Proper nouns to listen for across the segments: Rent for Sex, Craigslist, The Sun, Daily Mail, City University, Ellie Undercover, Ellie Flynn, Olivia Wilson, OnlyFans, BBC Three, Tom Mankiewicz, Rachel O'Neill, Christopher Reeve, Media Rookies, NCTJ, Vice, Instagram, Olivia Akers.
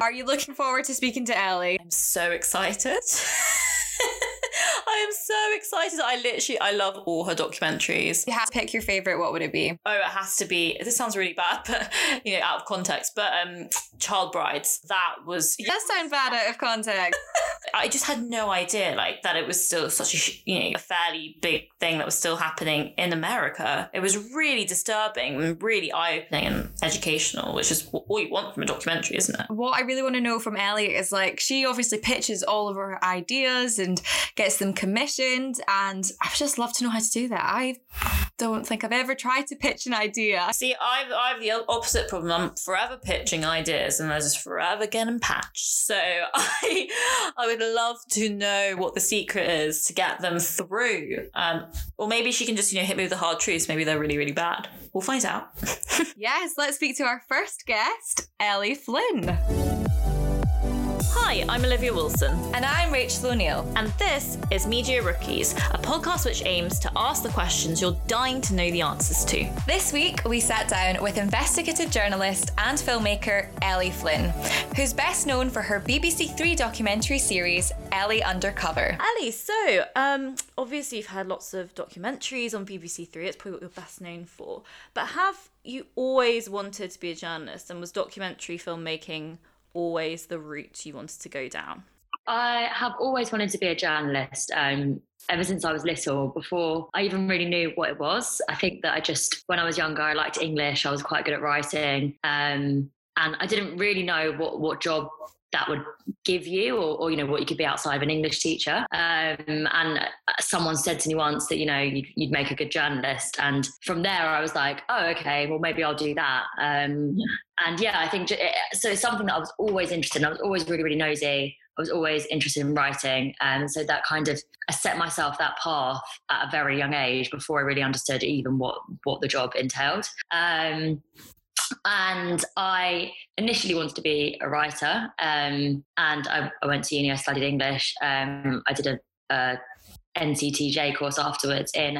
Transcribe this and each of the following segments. Are you looking forward to speaking to Ellie? I'm so excited. I am so excited. I love all her documentaries. You have to pick your favourite. What would it be? Oh, it has to be, this sounds really bad, but out of context, but Child Brides. That was... That sounds bad out of context. I just had no idea that it was still such a fairly big thing that was still happening in America. It was really disturbing and really eye-opening and educational, which is all you want from a documentary, isn't it? What I really want to know from Ellie is she obviously pitches all of her ideas and gets them commissioned, and I'd just love to know how to do that. I don't think I've ever tried to pitch an idea. See, I've the opposite problem. I'm forever pitching ideas and they're just forever getting patched. So I would love to know what the secret is to get them through. Or maybe she can just, hit me with the hard truths. Maybe they're really, really bad. We'll find out. Yes, let's speak to our first guest, Ellie Flynn. Hi, I'm Olivia Wilson. And I'm Rachel O'Neill. And this is Media Rookies, a podcast which aims to ask the questions you're dying to know the answers to. This week, we sat down with investigative journalist and filmmaker Ellie Flynn, who's best known for her BBC Three documentary series, Ellie Undercover. Ellie, so obviously you've had lots of documentaries on BBC Three. It's probably what you're best known for. But have you always wanted to be a journalist, and was documentary filmmaking always the route you wanted to go down? I have always wanted to be a journalist, ever since I was little, before I even really knew what it was. I think that when I was younger, I liked English. I was quite good at writing, and I didn't really know what job that would give you, or what you could be outside of an English teacher. And someone said to me once that, you'd make a good journalist. And from there I was like, oh, okay, well maybe I'll do that. And yeah, I think so it's something that I was always interested in. I was always really, really nosy. I was always interested in writing. And so that I set myself that path at a very young age before I really understood even what the job entailed. And I initially wanted to be a writer, and I went to uni, I studied English. I did a NCTJ course afterwards in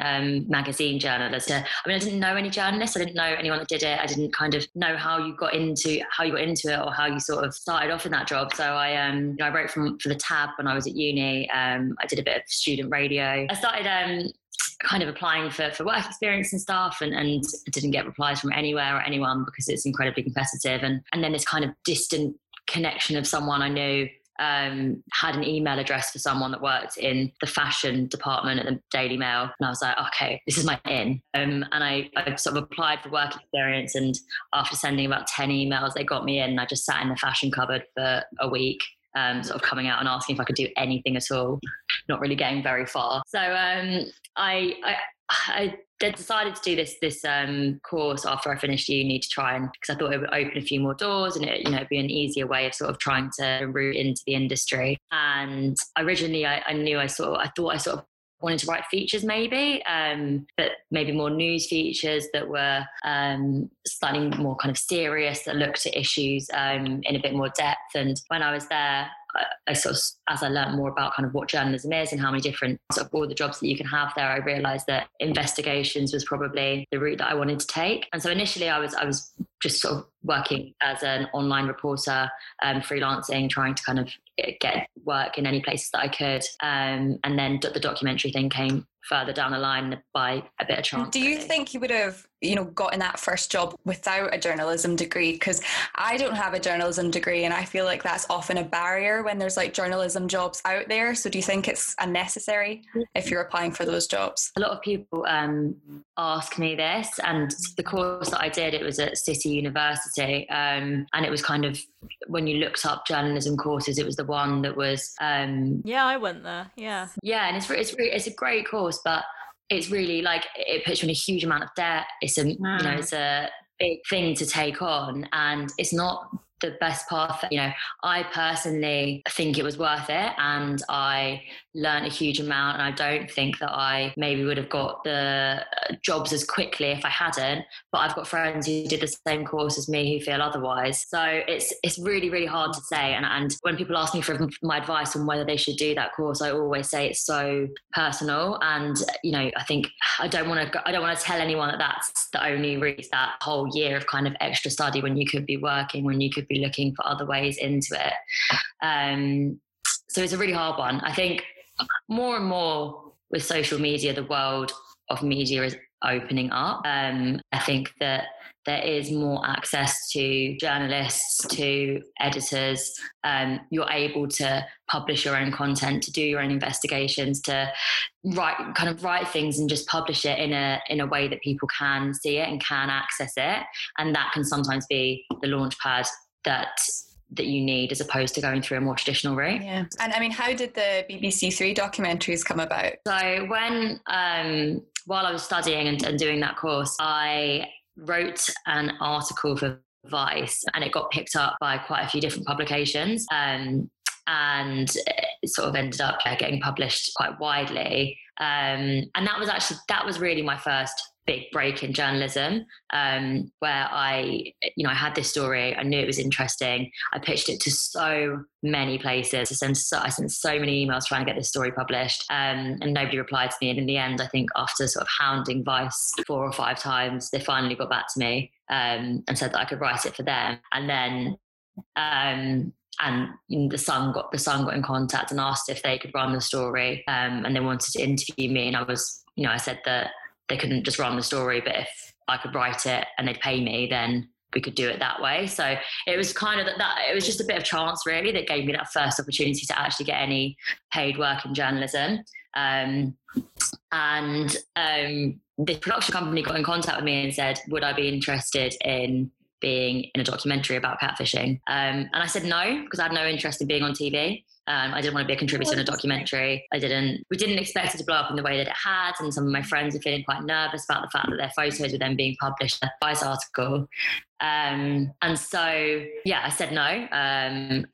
magazine journalism. I didn't know any journalists. I didn't know anyone that did it. I didn't know how you got into it or how you sort of started off in that job. So I wrote for the Tab when I was at uni. I did a bit of student radio. I started kind of applying for work experience and stuff, and didn't get replies from anywhere or anyone because it's incredibly competitive. And then this kind of distant connection of someone I knew had an email address for someone that worked in the fashion department at the Daily Mail, and I was like, okay, this is my in. And I sort of applied for work experience, and after sending about 10 emails, they got me in, and I just sat in the fashion cupboard for a week, sort of coming out and asking if I could do anything at all, not really getting very far. So I decided to do this course after I finished uni to try, and because I thought it would open a few more doors, and it'd be an easier way of sort of trying to root into the industry. And originally I thought I wanted to write features maybe, but maybe more news features that were slightly more kind of serious, that looked at issues in a bit more depth. And when I was there, I sort of, as I learned more about kind of what journalism is and how many different sort of all the jobs that you can have there, I realised that investigations was probably the route that I wanted to take. And so initially I was just sort of working as an online reporter, freelancing, trying to kind of get work in any places that I could. And then the documentary thing came further down the line by a bit of chance. Do you think you would have, gotten that first job without a journalism degree? Because I don't have a journalism degree, and I feel like that's often a barrier when there's journalism jobs out there. So do you think it's unnecessary if you're applying for those jobs? A lot of people ask me this, and the course that I did, it was at City University, and it was kind of, when you looked up journalism courses, it was the one that was... yeah, I went there, yeah. Yeah, and it's a great course, but it's really it puts you in a huge amount of debt. It's it's a big thing to take on, and it's not the best path. I personally think it was worth it, and I learn a huge amount, and I don't think that I maybe would have got the jobs as quickly if I hadn't, but I've got friends who did the same course as me who feel otherwise. So it's really, really hard to say. And when people ask me for my advice on whether they should do that course, I always say it's so personal. And, you know, I think I don't want to tell anyone that that's the only route, that whole year of kind of extra study when you could be working, when you could be looking for other ways into it. So it's a really hard one. I think more and more with social media, the world of media is opening up. I think that there is more access to journalists, to editors. You're able to publish your own content, to do your own investigations, to write things and just publish it in a way that people can see it and can access it. And that can sometimes be the launchpad that you need, as opposed to going through a more traditional route. Yeah. And I mean, how did the BBC Three documentaries come about? So when, while I was studying and doing that course, I wrote an article for Vice, and it got picked up by quite a few different publications. And it sort of ended up getting published quite widely. And that was really my first big break in journalism, where I had this story. I knew it was interesting. I pitched it to so many places. I sent so many emails trying to get this story published, and nobody replied to me. And in the end, I think after sort of hounding Vice 4 or 5 times, they finally got back to me and said that I could write it for them. And then and the Sun got in contact and asked if they could run the story, and they wanted to interview me. And I said that they couldn't just run the story, but if I could write it and they'd pay me, then we could do it that way. So it was kind of that it was just a bit of chance, really, that gave me that first opportunity to actually get any paid work in journalism. The production company got in contact with me and said, would I be interested in being in a documentary about catfishing? And I said no, because I had no interest in being on TV. I didn't want to be a contributor in a documentary. We didn't expect it to blow up in the way that it had. And some of my friends were feeling quite nervous about the fact that their photos were then being published in a Vice article. I said no.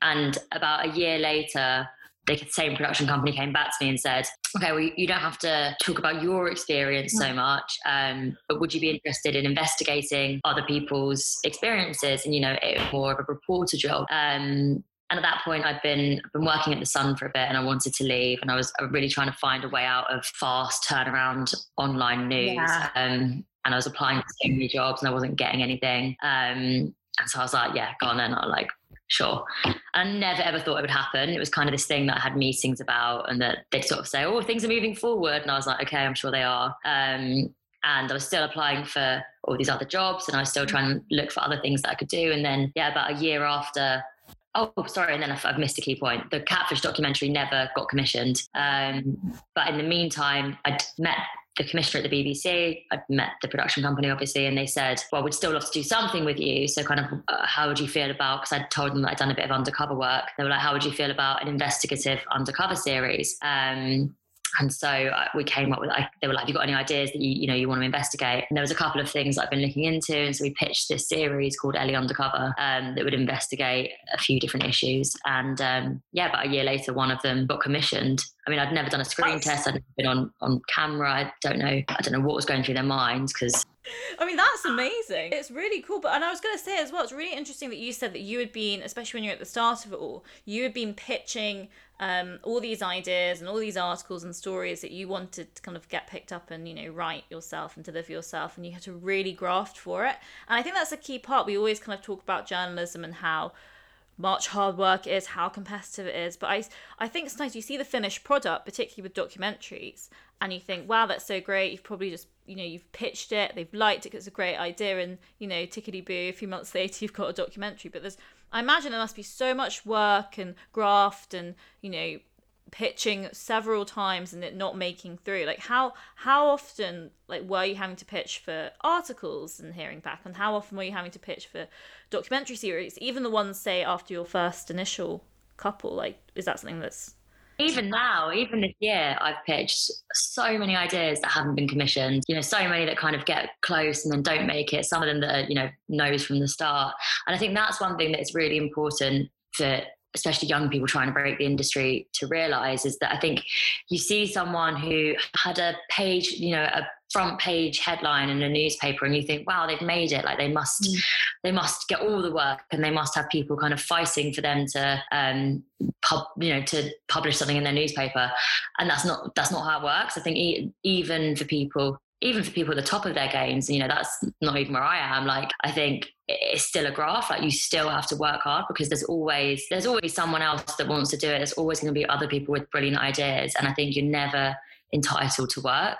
And about a year later, the same production company came back to me and said, okay, well, you don't have to talk about your experience so much, but would you be interested in investigating other people's experiences? And, it was more of a reporter job. And at that point, I'd been working at The Sun for a bit, and I wanted to leave, and I was really trying to find a way out of fast turnaround online news. Yeah. And I was applying for so many jobs, and I wasn't getting anything. And so I was like, yeah, go on then. I was like, sure. And I never, ever thought it would happen. It was kind of this thing that I had meetings about, and that they'd sort of say, oh, things are moving forward. And I was like, okay, I'm sure they are. And I was still applying for all these other jobs, and I was still trying to look for other things that I could do. And then, about a year after... Oh, sorry, and then I've missed a key point. The catfish documentary never got commissioned. But in the meantime, I'd met the commissioner at the BBC. I'd met the production company, obviously, and they said, well, we'd still love to do something with you. So kind of, how would you feel about, because I'd told them that I'd done a bit of undercover work. They were like, how would you feel about an investigative undercover series? And so we came up with, they were like, have you got any ideas that you want to investigate? And there was a couple of things I've been looking into. And so we pitched this series called Ellie Undercover that would investigate a few different issues. And about a year later, one of them got commissioned. I mean, I'd never done a screen test. I'd never been on camera. I don't know what was going through their minds, because... I mean, that's amazing. It's really cool. But I was going to say as well, it's really interesting that you said that you had been, especially when you're at the start of it all, you had been pitching all these ideas and all these articles and stories that you wanted to kind of get picked up and, write yourself and deliver yourself, and you had to really graft for it. And I think that's a key part. We always kind of talk about journalism and how much hard work it is, how competitive it is. But I think sometimes you see the finished product, particularly with documentaries, and you think, wow, that's so great. You've probably just, you've pitched it, they've liked it, it's a great idea, and, tickety-boo, a few months later, you've got a documentary. But I imagine there must be so much work and graft and, pitching several times and it not making through. Like, how often, were you having to pitch for articles and hearing back? And how often were you having to pitch for documentary series? Even the ones, say, after your first initial couple, is that something that's... Even now, even this year, I've pitched so many ideas that haven't been commissioned, so many that kind of get close and then don't make it, some of them that are, no's from the start. And I think that's one thing that's really important for especially young people trying to break the industry to realize is that I think you see someone who had a page, you know, a front page headline in a newspaper, and you think, wow, they've made it. Like they must get all the work, and they must have people kind of fighting for them to, to publish something in their newspaper. And that's not how it works. I think even for people at the top of their games, you know, that's not even where I am. Like, I think it's still a graft. Like, you still have to work hard, because there's always someone else that wants to do it. There's always going to be other people with brilliant ideas. And I think you're never entitled to work,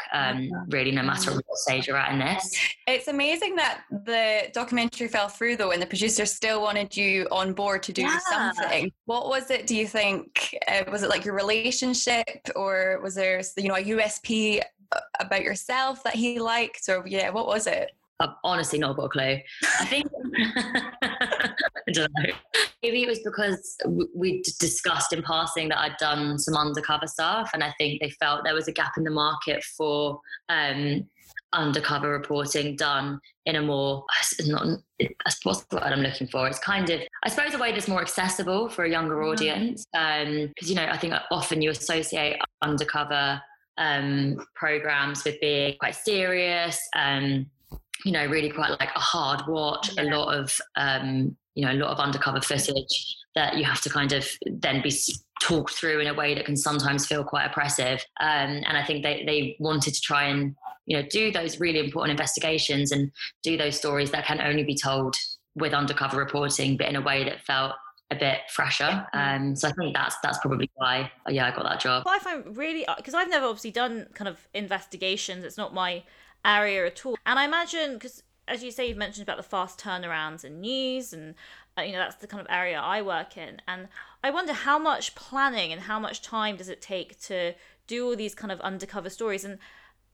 really, no matter what stage you're at in this. It's amazing that the documentary fell through, though, and the producer still wanted you on board to do something. What was it, do you think? Was it like your relationship, or was there, you know, a USP about yourself that he liked, or what was it? I've honestly not got a clue. I think I don't know. Maybe it was because we discussed in passing that I'd done some undercover stuff, and I think they felt there was a gap in the market for undercover reporting done in a more, what's the word I'm looking for? It's kind of, I suppose, a way that's more accessible for a younger audience, because, you know, I think often you associate undercover programs with being quite serious, you know, really quite like a hard watch, a lot of a lot of undercover footage that you have to kind of then be talked through in a way that can sometimes feel quite oppressive, and I think they wanted to try and, you know, do those really important investigations and do those stories that can only be told with undercover reporting, but in a way that felt a bit fresher. So I think that's probably why I got that job. What I find really, because I've never obviously done kind of investigations, it's not my area at all, and I imagine, because as you say, you've mentioned about the fast turnarounds and news, and you know, that's the kind of area I work in, and I wonder how much planning and how much time does it take to do all these kind of undercover stories. And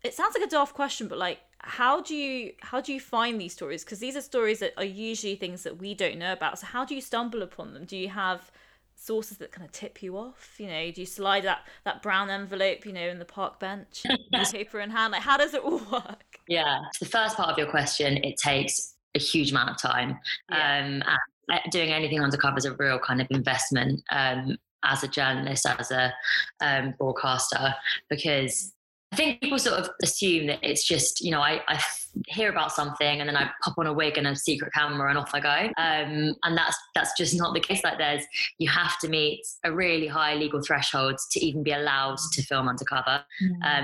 it sounds like a daft question, but like, how do you find these stories? Because these are stories that are usually things that we don't know about. So how do you stumble upon them? Do you have sources that kind of tip you off? You know, do you slide that brown envelope, you know, in the park bench, paper in hand? Like, how does it all work? Yeah, the first part of your question, it takes a huge amount of time. And doing anything undercover is a real kind of investment as a journalist, as a broadcaster, because I think people sort of assume that it's just, you know, I hear about something and then I pop on a wig and a secret camera and off I go. And that's just not the case. Like, you have to meet a really high legal threshold to even be allowed to film undercover.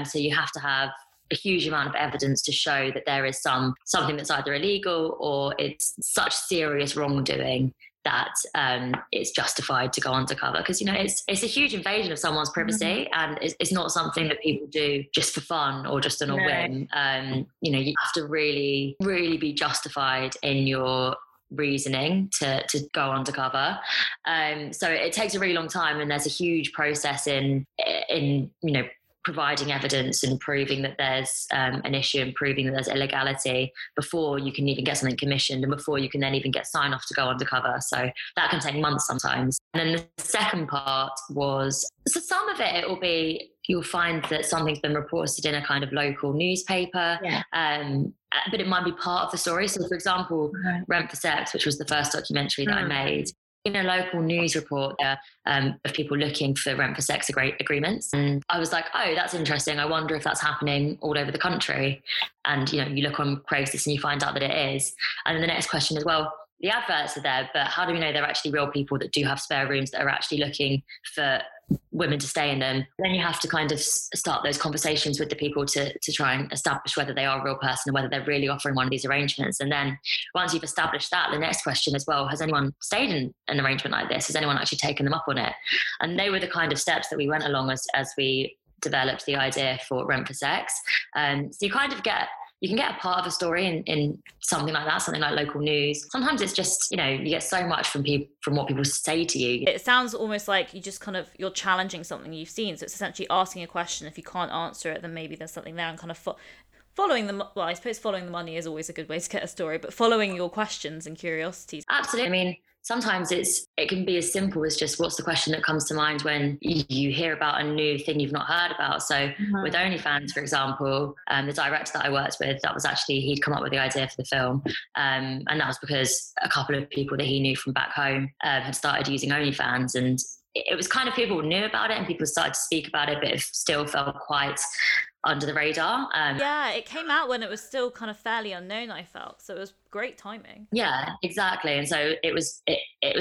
So you have to have a huge amount of evidence to show that there is something that's either illegal or it's such serious wrongdoing that it's justified to go undercover, because, you know, it's a huge invasion of someone's privacy, and it's not something that people do just for fun or just on a whim. You know, you have to really, really be justified in your reasoning to go undercover. So it takes a really long time, and there's a huge process in you know, providing evidence and proving that there's an issue and proving that there's illegality before you can even get something commissioned and before you can then even get sign off to go undercover. So that can take months sometimes. And then the second part was, so some of it will be, you'll find that something's been reported in a kind of local newspaper, but it might be part of the story. So for example, Rent for Sex, which was the first documentary that I made, in a local news report of people looking for rent for sex agreements. And I was like, oh, that's interesting. I wonder if that's happening all over the country. And, you know, you look on Craigslist and you find out that it is. And then the next question is, well, the adverts are there, but how do we know they're actually real people that do have spare rooms that are actually looking for women to stay in them? Then you have to kind of start those conversations with the people to try and establish whether they are a real person and whether they're really offering one of these arrangements. And then once you've established that, the next question is, well, has anyone stayed in an arrangement like this? Has anyone actually taken them up on it? And they were the kind of steps that we went along as we developed the idea for Rent for Sex. So you kind of get a part of a story in something like that, something like local news. Sometimes it's just, you know, you get so much from what people say to you. It sounds almost like you just kind of, you're challenging something you've seen. So it's essentially asking a question. If you can't answer it, then maybe there's something there, and kind of following the, well, I suppose following the money is always a good way to get a story, but following your questions and curiosities. Absolutely. I mean, sometimes it can be as simple as just what's the question that comes to mind when you hear about a new thing you've not heard about. So with OnlyFans, for example, the director that I worked with, that was actually, he'd come up with the idea for the film. And that was because a couple of people that he knew from back home had started using OnlyFans, and it was kind of, people knew about it and people started to speak about it, but it still felt quite under the radar. Yeah, it came out when it was still kind of fairly unknown, I felt. So it was great timing. Yeah, exactly. And so it was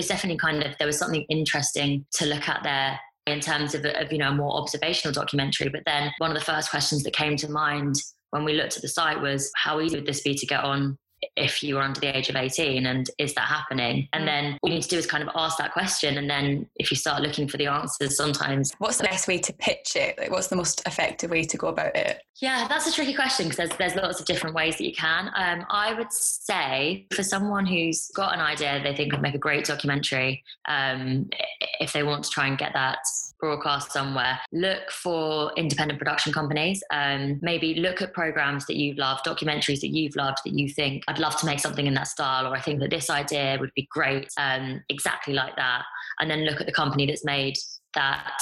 definitely kind of, there was something interesting to look at there in terms of you know, a more observational documentary. But then one of the first questions that came to mind when we looked at the site was, how easy would this be to get on if you were under the age of 18, and is that happening? And then all you need to do is kind of ask that question, and then if you start looking for the answers, sometimes what's the best way to pitch it, like what's the most effective way to go about it? Yeah, that's a tricky question, because there's lots of different ways that you can. I would say for someone who's got an idea they think would make a great documentary, if they want to try and get that broadcast somewhere, look for independent production companies. Maybe look at programs that you love, documentaries that you've loved, that you think, I'd love to make something in that style, or I think that this idea would be great, exactly like that. And then look at the company that's made that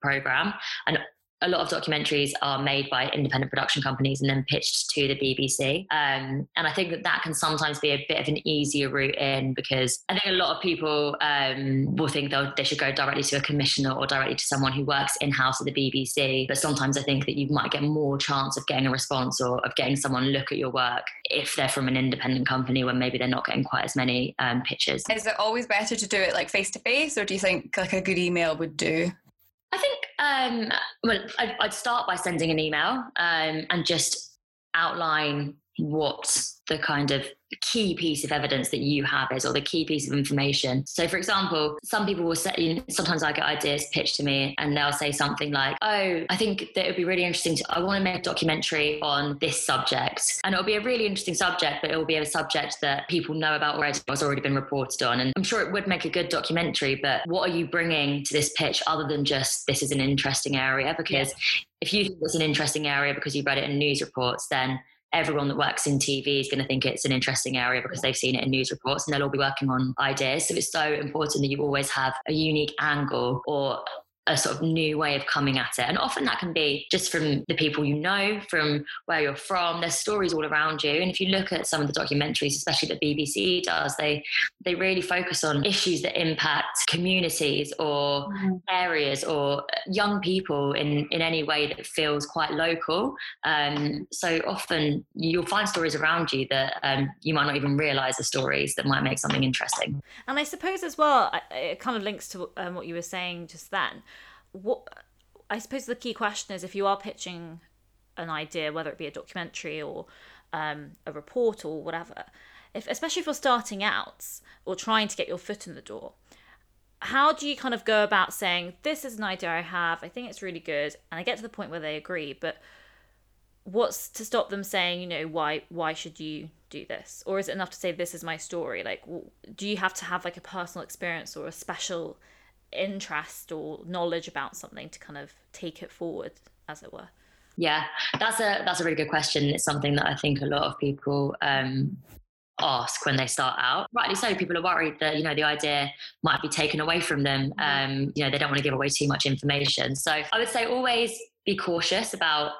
program. And a lot of documentaries are made by independent production companies and then pitched to the BBC. And I think that can sometimes be a bit of an easier route in, because I think a lot of people will think they should go directly to a commissioner or directly to someone who works in-house at the BBC. But sometimes I think that you might get more chance of getting a response or of getting someone look at your work if they're from an independent company, when maybe they're not getting quite as many pitches. Is it always better to do it like face-to-face, or do you think like a good email would do? I think I'd start by sending an email and just outline what the kind of key piece of evidence that you have is, or the key piece of information. So for example, some people will say, you know, sometimes I get ideas pitched to me and they'll say something like, oh, I think that it would be really interesting I want to make a documentary on this subject, and it'll be a really interesting subject, but it'll be a subject that people know about already, or has already been reported on, and I'm sure it would make a good documentary, but what are you bringing to this pitch other than just, this is an interesting area? Because if you think it's an interesting area because you've read it in news reports, then everyone that works in TV is going to think it's an interesting area because they've seen it in news reports, and they'll all be working on ideas. So it's so important that you always have a unique angle or a sort of new way of coming at it. And often that can be just from the people you know, from where you're from. There's stories all around you. And if you look at some of the documentaries, especially that BBC does, they really focus on issues that impact communities or areas or young people in any way that feels quite local. So often you'll find stories around you that you might not even realise are stories that might make something interesting. And I suppose as well, it kind of links to what you were saying just then. What I suppose the key question is, if you are pitching an idea, whether it be a documentary or a report or whatever, especially if you're starting out or trying to get your foot in the door, how do you kind of go about saying, this is an idea I have, I think it's really good, and I get to the point where they agree, but what's to stop them saying, you know, why should you do this? Or is it enough to say, this is my story? Like, do you have to have like a personal experience or a special interest or knowledge about something to kind of take it forward, as it were? Yeah, that's a really good question. It's something that I think a lot of people ask when they start out. Rightly so, people are worried that, you know, the idea might be taken away from them. You know, they don't want to give away too much information. So I would say always be cautious about,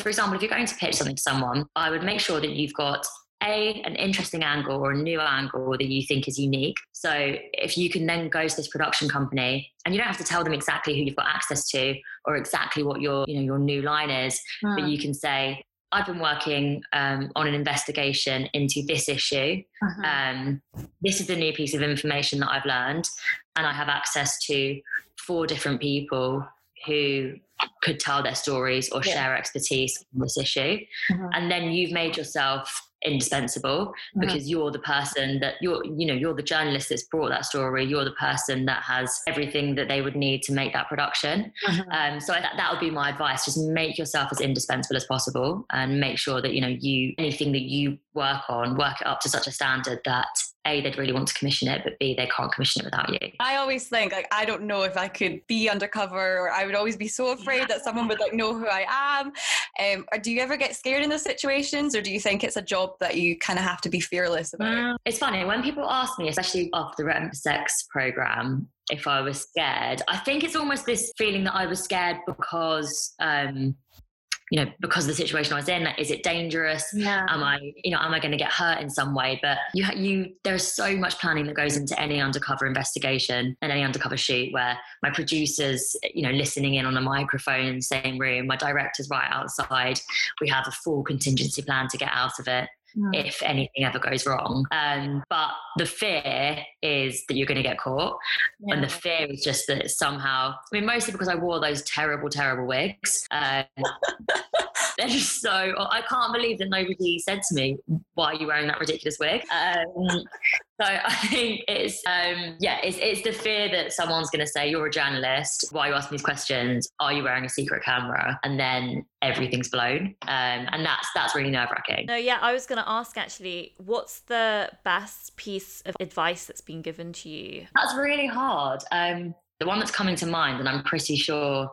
for example, if you're going to pitch something to someone, I would make sure that you've got an interesting angle or a new angle that you think is unique. So if you can then go to this production company, and you don't have to tell them exactly who you've got access to or exactly what your, you know, your new line is, but you can say, I've been working on an investigation into this issue. This is the new piece of information that I've learned, and I have access to 4 different people who could tell their stories or share expertise on this issue. And then you've made yourself indispensable, because you're the person that you're the journalist that's brought that story. You're the person that has everything that they would need to make that production. So that would be my advice. Just make yourself as indispensable as possible, and make sure that, you know, anything that you work on, work it up to such a standard that A, they'd really want to commission it, but B, they can't commission it without you. I always think, like, I don't know if I could be undercover, or I would always be so afraid that someone would, like, know who I am. Or do you ever get scared in those situations, or do you think it's a job that you kind of have to be fearless about? It's funny, when people ask me, especially after the Rent for Sex programme, if I was scared, I think it's almost this feeling that I was scared because... you know, because of the situation I was in, is it dangerous? Yeah. Am I going to get hurt in some way? But there's so much planning that goes into any undercover investigation and any undercover shoot, where my producer's, you know, listening in on a microphone in the same room, my director's right outside. We have a full contingency plan to get out of it if anything ever goes wrong. But the fear is that you're going to get caught. Yeah. And the fear is just that somehow, I mean, mostly because I wore those terrible, terrible wigs. They're just so, I can't believe that nobody said to me, why are you wearing that ridiculous wig? So I think it's the fear that someone's going to say, you're a journalist, why are you asking these questions? Are you wearing a secret camera? And then everything's blown. And that's really nerve-wracking. No, yeah, I was going to ask actually, what's the best piece of advice that's been given to you? That's really hard. The one that's coming to mind, and I'm pretty sure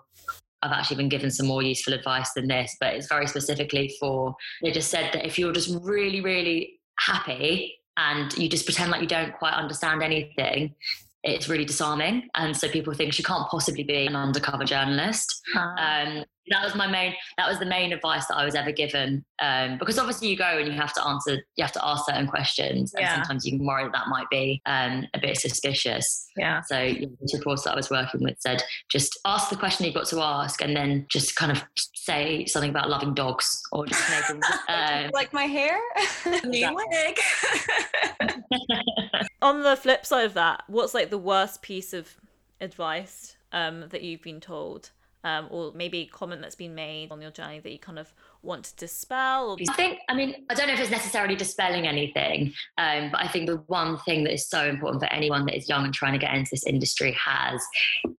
I've actually been given some more useful advice than this, but it's very specifically for, they just said that if you're just really, really happy and you just pretend like you don't quite understand anything, it's really disarming. And so people think she can't possibly be an undercover journalist. That was the main advice that I was ever given. Because obviously you go and you have to ask certain questions. And sometimes you can worry that might be a bit suspicious. Yeah. So the reporter that I was working with said, just ask the question you've got to ask, and then just kind of say something about loving dogs, or just make them, like my hair? New wig. On the flip side of that, what's like the worst piece of advice that you've been told? Or maybe a comment that's been made on your journey that you kind of want to dispel? I don't know if it's necessarily dispelling anything, but I think the one thing that is so important for anyone that is young and trying to get into this industry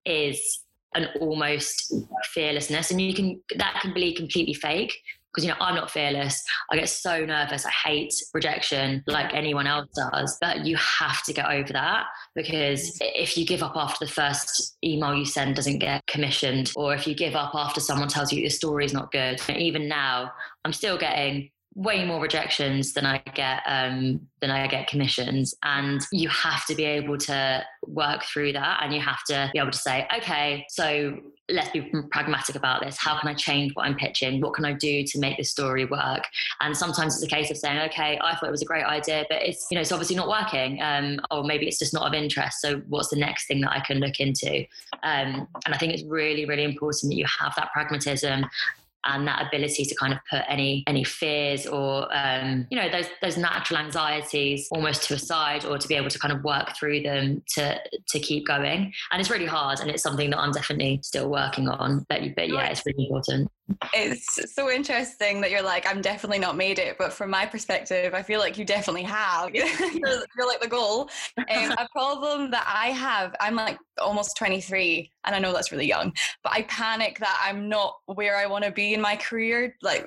is an almost fearlessness. And that can be completely fake. Because, you know, I'm not fearless. I get so nervous. I hate rejection like anyone else does. But you have to get over that, because if you give up after the first email you send doesn't get commissioned, or if you give up after someone tells you your story is not good, and even now, I'm still getting way more rejections than I get commissions. And you have to be able to work through that, and you have to be able to say, okay, so let's be pragmatic about this. How can I change what I'm pitching? What can I do to make this story work? And sometimes it's a case of saying, okay, I thought it was a great idea, but it's obviously not working. Or maybe it's just not of interest. So what's the next thing that I can look into? And I think it's really, really important that you have that pragmatism and that ability to kind of put any fears or, those natural anxieties almost to a side, or to be able to kind of work through them to keep going. And it's really hard, and it's something that I'm definitely still working on. But yeah, it's really important. It's so interesting that you're like, I'm definitely not made it, but from my perspective, I feel like you definitely have. You're like the goal. A problem that I have, I'm like almost 23, and I know that's really young, but I panic that I'm not where I want to be in my career, like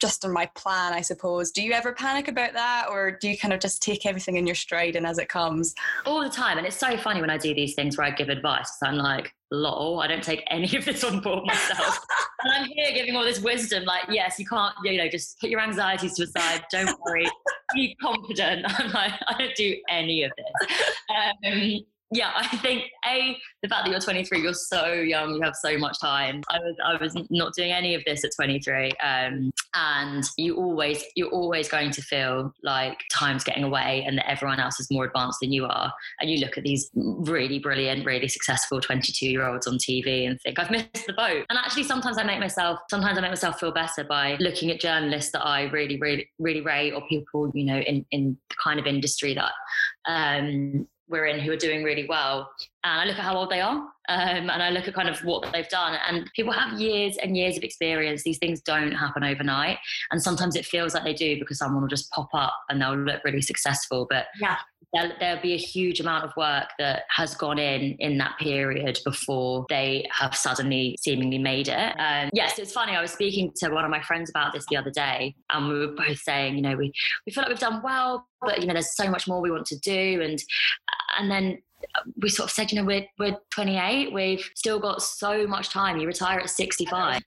just on my plan, I suppose. Do you ever panic about that, or do you kind of just take everything in your stride and as it comes? All the time. And it's so funny when I do these things where I give advice, I'm like, lol, I don't take any of this on board myself. And I'm here giving all this wisdom, like, yes, you can't, just put your anxieties to the side, don't worry, be confident. I'm like, I don't do any of this. Yeah, I think, A, the fact that you're 23, you're so young, you have so much time. I was not doing any of this at 23. And you're always going to feel like time's getting away and that everyone else is more advanced than you are. And you look at these really brilliant, really successful 22-year-olds on TV and think, I've missed the boat. And actually, sometimes I make myself feel better by looking at journalists that I really, really, really rate, or people, in the kind of industry that, we're in, who are doing really well. And I look at how old they are, and I look at kind of what they've done. And people have years and years of experience. These things don't happen overnight. And sometimes it feels like they do, because someone will just pop up and they'll look really successful. But there'll be a huge amount of work that has gone in that period before they have suddenly seemingly made it. Yes, it's funny. I was speaking to one of my friends about this the other day, and we were both saying, you know, we feel like we've done well, but, you know, there's so much more we want to do. And then we sort of said, you know, we're 28, we've still got so much time. You retire at 65.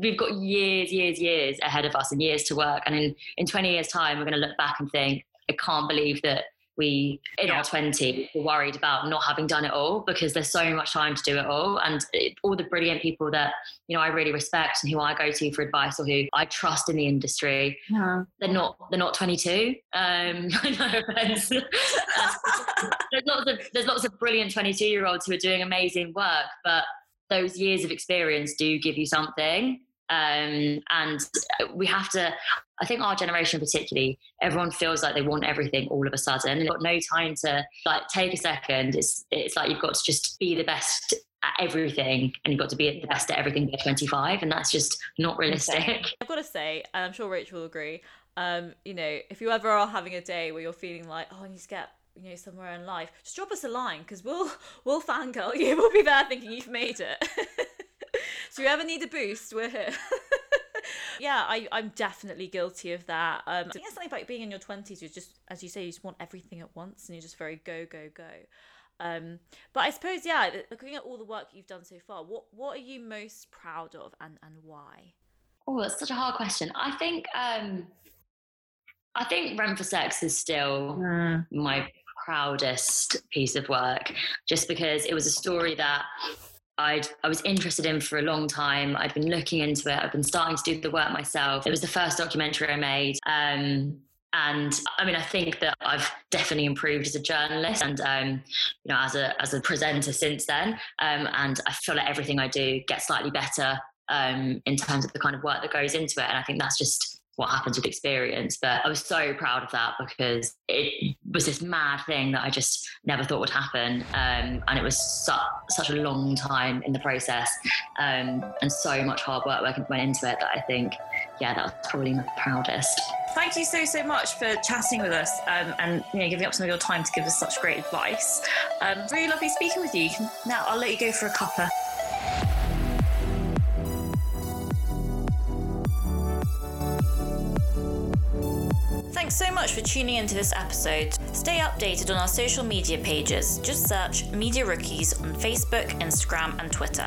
We've got years ahead of us and years to work. And in 20 years' time, we're going to look back and think, I can't believe that we, in our 20s, were worried about not having done it all, because there's so much time to do it all. And all the brilliant people that, you know, I really respect and who I go to for advice or who I trust in the industry, they're not 22. No offense. There's lots of brilliant 22-year-olds who are doing amazing work, but those years of experience do give you something. And we have to, I think our generation particularly, everyone feels like they want everything all of a sudden, and got no time to like take a second. It's like you've got to just be the best at everything, and you've got to be the best at everything at 25, and that's just not realistic. I've got to say, and I'm sure Rachel will agree, you know, if you ever are having a day where you're feeling like, oh, I need to get, you know, somewhere in life, just drop us a line, because we'll fangirl you. We'll be there thinking you've made it. So if you ever need a boost, we're here. Yeah, I'm definitely guilty of that. I think there's something about being in your 20s, you just, as you say, you just want everything at once, and you're just very go. But I suppose, yeah, looking at all the work you've done so far, what are you most proud of, and why? Oh, that's such a hard question. I think Rent for Sex is still my proudest piece of work, just because it was a story that I was interested in for a long time. I'd been looking into it. I've been starting to do the work myself. It was the first documentary I made. And I mean, I think that I've definitely improved as a journalist and, you know, as a presenter since then. And I feel like everything I do gets slightly better in terms of the kind of work that goes into it. And I think that's just what happens with experience. But I was so proud of that, because it was this mad thing that I just never thought would happen, and it was such a long time in the process, and so much hard work went into it, that I think, yeah, that was probably my proudest. Thank you so much for chatting with us, and, you know, giving up some of your time to give us such great advice. Really lovely speaking with you. Now I'll let you go for a cuppa. Thanks so much for tuning into this episode. Stay updated on our social media pages. Just search Media Rookies on Facebook, Instagram, and Twitter.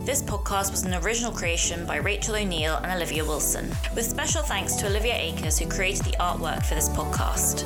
This podcast was an original creation by Rachel O'Neill and Olivia Wilson, with special thanks to Olivia Akers, who created the artwork for this podcast.